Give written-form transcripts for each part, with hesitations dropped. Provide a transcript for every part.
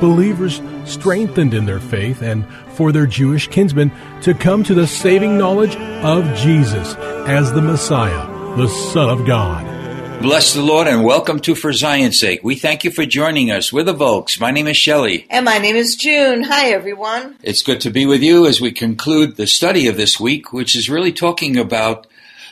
believers strengthened in their faith and for their Jewish kinsmen to come to the saving knowledge of Jesus as the Messiah, the Son of God. Bless the Lord and welcome to For Zion's Sake. We thank you for joining us. We're the Volks. My name is Shelley. And my name is June. Hi, everyone. It's good to be with you as we conclude the study of this week, which is really talking about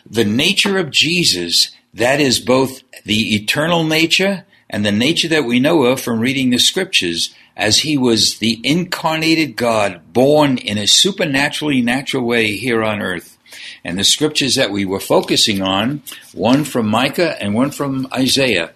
the nature of Jesus, that is both the eternal nature and the nature that we know of from reading the Scriptures, as he was the incarnated God born in a supernaturally natural way here on earth. And the Scriptures that we were focusing on, one from Micah and one from Isaiah.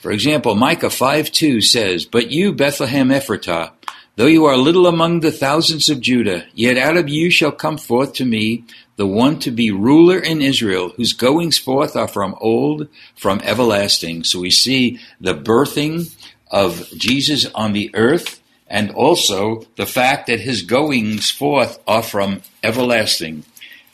For example, Micah 5:2 says, "But you, Bethlehem Ephratah, though you are little among the thousands of Judah, yet out of you shall come forth to me the one to be ruler in Israel, whose goings forth are from old, from everlasting." So we see the birthing of Jesus on the earth, and also the fact that his goings forth are from everlasting.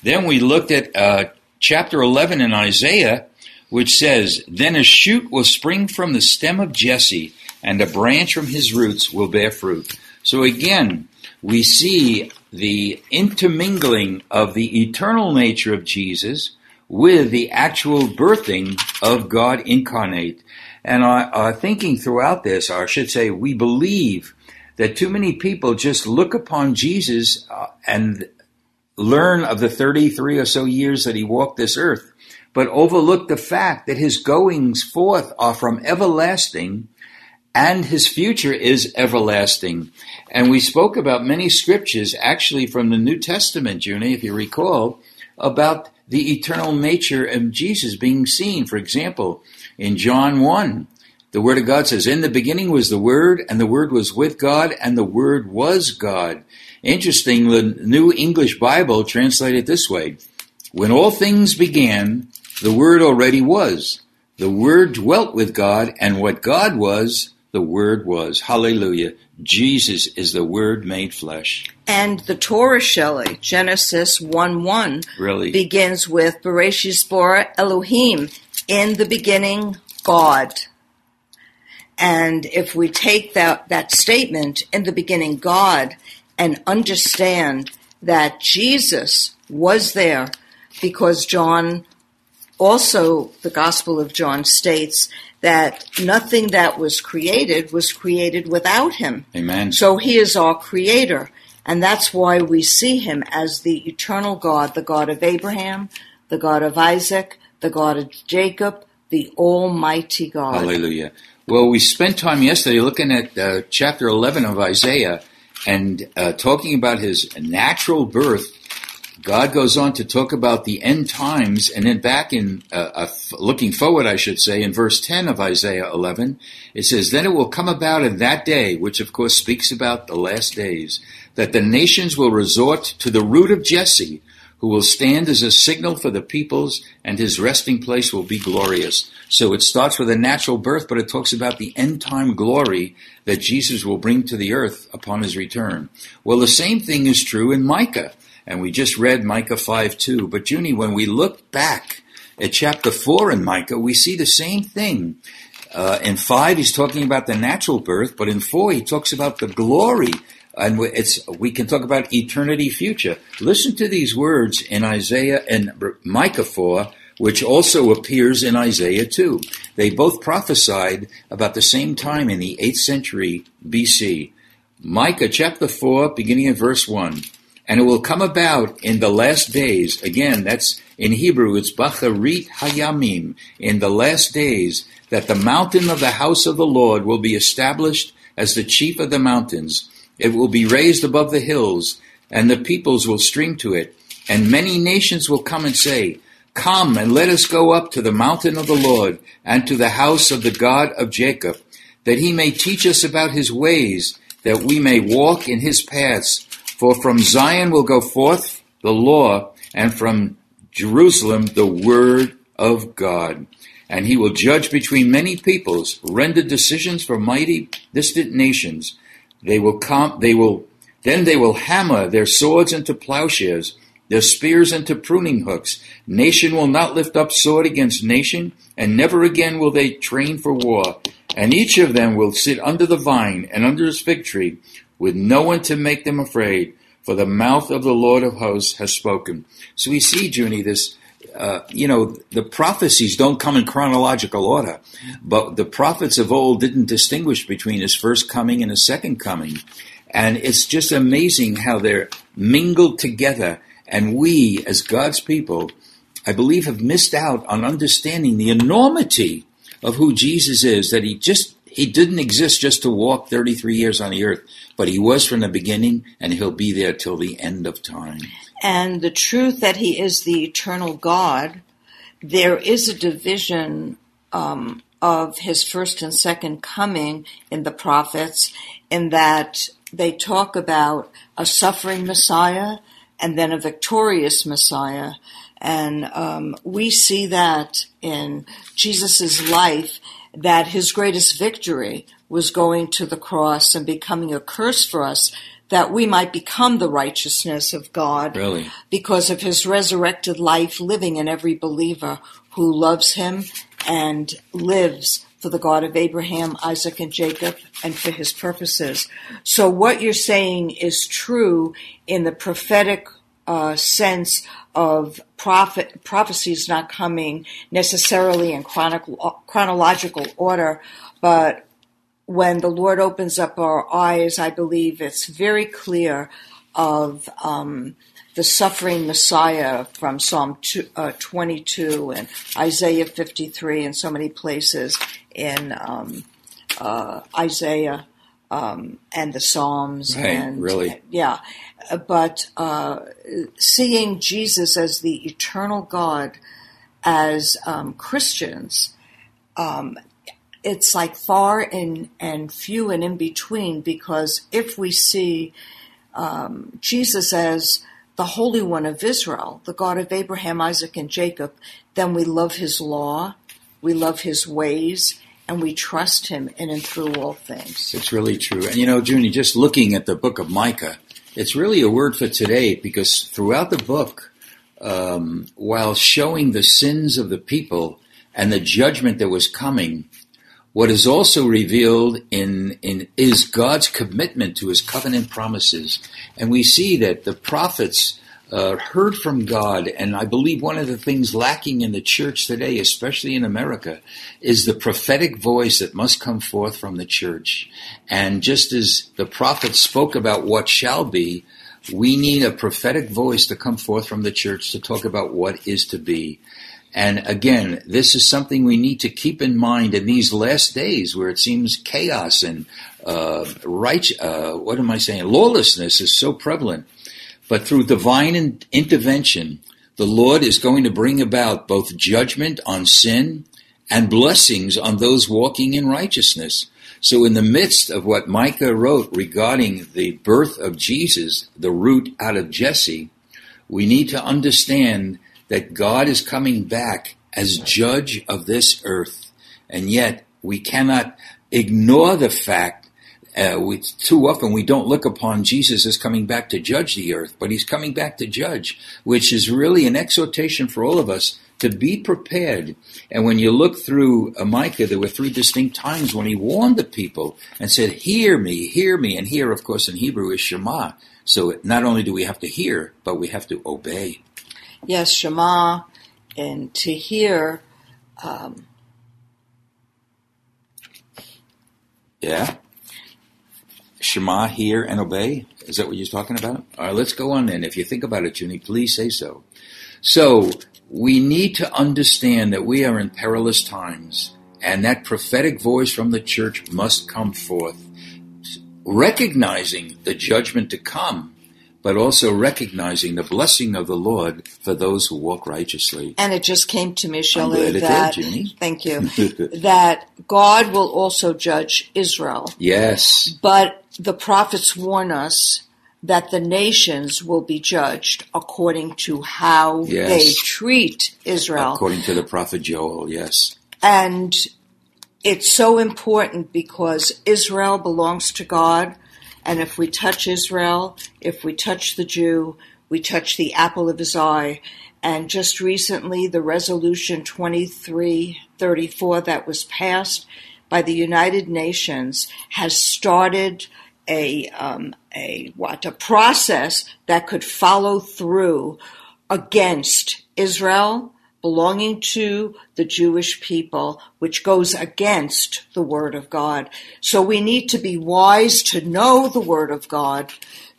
Then we looked at chapter 11 in Isaiah, which says, "Then a shoot will spring from the stem of Jesse, and a branch from his roots will bear fruit." So again, we see the intermingling of the eternal nature of Jesus with the actual birthing of God incarnate. And our thinking throughout this, or I should say, we believe that too many people just look upon Jesus and learn of the 33 or so years that he walked this earth, but overlook the fact that his goings forth are from everlasting and his future is everlasting. And we spoke about many Scriptures, actually from the New Testament, Junie, if you recall, about the eternal nature of Jesus being seen. For example, in John 1, the Word of God says, "In the beginning was the Word, and the Word was with God, and the Word was God." Interesting, the New English Bible translated this way: "When all things began, the Word already was. The Word dwelt with God, and what God was, the Word was." Hallelujah. Jesus is the Word made flesh. And the Torah, Shelley, Genesis 1:1, really begins with Bereshit bara Elohim, in the beginning, God. And if we take that statement, in the beginning God, and understand that Jesus was there, because John, also the Gospel of John, states that nothing that was created without him. Amen. So he is our creator, and that's why we see him as the eternal God, the God of Abraham, the God of Isaac, the God of Jacob, the Almighty God. Hallelujah. Well, we spent time yesterday looking at chapter 11 of Isaiah and talking about his natural birth. God goes on to talk about the end times, and then back in looking forward, I should say, in verse 10 of Isaiah 11, it says, "Then it will come about in that day," which of course speaks about the last days, "that the nations will resort to the root of Jesse, who will stand as a signal for the peoples, and his resting place will be glorious." So it starts with a natural birth, but it talks about the end-time glory that Jesus will bring to the earth upon his return. Well, the same thing is true in Micah, and we just read Micah 5:2. But, Junie, when we look back at chapter 4 in Micah, we see the same thing. In 5, he's talking about the natural birth, but in 4, he talks about the glory. And we can talk about eternity future. Listen to these words in Isaiah and Micah 4, which also appears in Isaiah 2. They both prophesied about the same time in the 8th century BC. Micah chapter 4, beginning in verse 1. And it will come about in the last days. Again, that's in Hebrew, it's Bacharit Hayamim. In the last days, that the mountain of the house of the Lord will be established as the chief of the mountains. It will be raised above the hills, and the peoples will stream to it. And many nations will come and say, "Come and let us go up to the mountain of the Lord and to the house of the God of Jacob, that he may teach us about his ways, that we may walk in his paths. For from Zion will go forth the law, and from Jerusalem the word of God. And he will judge between many peoples, render decisions for mighty distant nations. They will hammer their swords into plowshares, their spears into pruning hooks. Nation will not lift up sword against nation, and never again will they train for war. And each of them will sit under the vine and under his fig tree, with no one to make them afraid, for the mouth of the Lord of hosts has spoken." So we see, Junie, this, the prophecies don't come in chronological order, but the prophets of old didn't distinguish between his first coming and his second coming. And it's just amazing how they're mingled together. And we, as God's people, I believe have missed out on understanding the enormity of who Jesus is, that He didn't exist just to walk 33 years on the earth, but he was from the beginning, and he'll be there till the end of time. And the truth that he is the eternal God, there is a division of his first and second coming in the prophets, in that they talk about a suffering Messiah and then a victorious Messiah. And we see that in Jesus' life, that his greatest victory was going to the cross and becoming a curse for us, that we might become the righteousness of God, really, because of his resurrected life living in every believer who loves him and lives for the God of Abraham, Isaac, and Jacob, and for his purposes. So what you're saying is true in the prophetic sense of prophecies not coming necessarily in chronological order, but when the Lord opens up our eyes, I believe it's very clear of the suffering Messiah from Psalm 22 and Isaiah 53 and so many places in Isaiah and the Psalms. Right, and really. Yeah. But seeing Jesus as the eternal God, as Christians, it's like far and few and in between, because if we see Jesus as the Holy One of Israel, the God of Abraham, Isaac, and Jacob, then we love his law, we love his ways, and we trust him in and through all things. It's really true. And Junie, just looking at the book of Micah, it's really a word for today, because throughout the book, while showing the sins of the people and the judgment that was coming, what is also revealed is God's commitment to his covenant promises. And we see that the prophets heard from God, and I believe one of the things lacking in the church today, especially in America, is the prophetic voice that must come forth from the church. And just as the prophets spoke about what shall be, we need a prophetic voice to come forth from the church to talk about what is to be. And again, this is something we need to keep in mind in these last days, where it seems chaos and lawlessness is so prevalent. But through divine intervention, the Lord is going to bring about both judgment on sin and blessings on those walking in righteousness. So in the midst of what Micah wrote regarding the birth of Jesus, the root out of Jesse, we need to understand that God is coming back as judge of this earth. And yet we cannot ignore the fact too often we don't look upon Jesus as coming back to judge the earth, but he's coming back to judge, which is really an exhortation for all of us to be prepared. And when you look through Micah, there were three distinct times when he warned the people and said, hear me, and here, of course, in Hebrew is Shema. So not only do we have to hear, but we have to obey. Yes, Shema, and to hear. Shema, hear and obey? Is that what you're talking about? All right, let's go on then. If you think about it, Junie, please say so. So we need to understand that we are in perilous times, and that prophetic voice from the church must come forth, recognizing the judgment to come, but also recognizing the blessing of the Lord for those who walk righteously. And it just came to me, Shelley, that, thank you, that God will also judge Israel. Yes. But the prophets warn us that the nations will be judged according to how they treat Israel. According to the prophet Joel, yes. And it's so important because Israel belongs to God. And if we touch Israel, if we touch the Jew, we touch the apple of his eye. And just recently, the Resolution 2334 that was passed by the United Nations has started a process that could follow through against Israel belonging to the Jewish people, which goes against the Word of God. So we need to be wise to know the Word of God,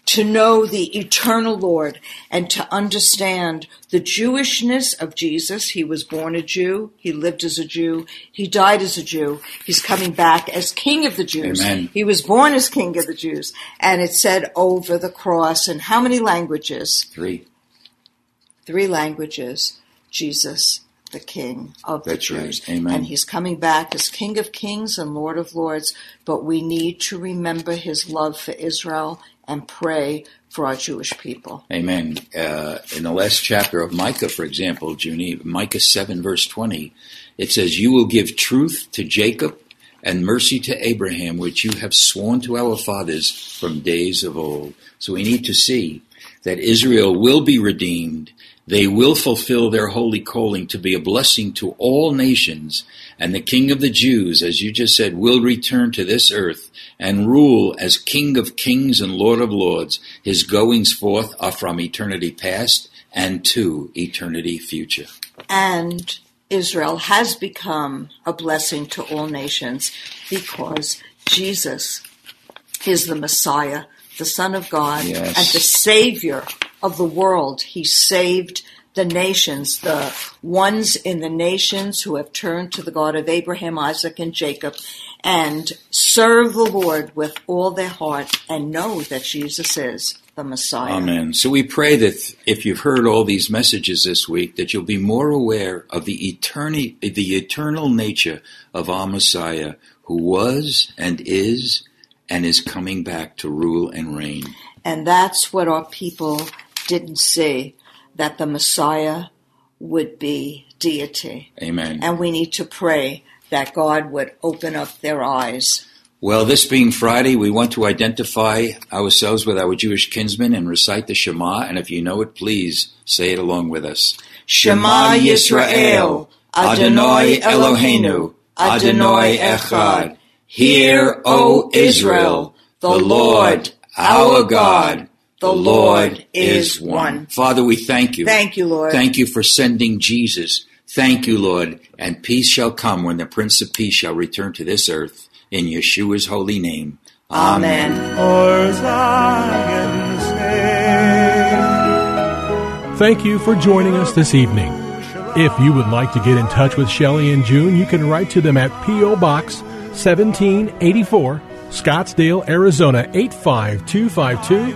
to know the eternal Lord, and to understand the Jewishness of Jesus. He was born a Jew. He lived as a Jew. He died as a Jew. He's coming back as King of the Jews. Amen. He was born as King of the Jews. And it said over the cross. And how many languages? Three languages. Jesus, the King of the Jews. That's right. Amen. And he's coming back as King of Kings and Lord of Lords, but we need to remember his love for Israel and pray for our Jewish people. Amen. In the last chapter of Micah, for example, Junie, Micah 7, verse 20, it says, "You will give truth to Jacob and mercy to Abraham, which you have sworn to our fathers from days of old." So we need to see that Israel will be redeemed. They will fulfill their holy calling to be a blessing to all nations. And the King of the Jews, as you just said, will return to this earth and rule as King of Kings and Lord of Lords. His goings forth are from eternity past and to eternity future. And Israel has become a blessing to all nations because Jesus is the Messiah, the Son of God, and the Savior of the world. He saved the nations, the ones in the nations who have turned to the God of Abraham, Isaac, and Jacob, and serve the Lord with all their heart and know that Jesus is the Messiah. Amen. So we pray that if you've heard all these messages this week, that you'll be more aware of the eternal nature of our Messiah, who was and is coming back to rule and reign. And that's what our people didn't see, that the Messiah would be deity. Amen. And we need to pray that God would open up their eyes. Well, this being Friday, we want to identify ourselves with our Jewish kinsmen and recite the Shema. And if you know it, please say it along with us. Shema Yisrael, Adonai Eloheinu, Adonai Echad. Hear, O Israel, the Lord our God, the Lord is one. Father, we thank you. Thank you, Lord. Thank you for sending Jesus. Thank you, Lord. And peace shall come when the Prince of Peace shall return to this earth. In Yeshua's holy name. Amen. For Zion's sake. Thank you for joining us this evening. If you would like to get in touch with Shelley and June, you can write to them at P.O. Box 1784. Scottsdale, Arizona, 85252.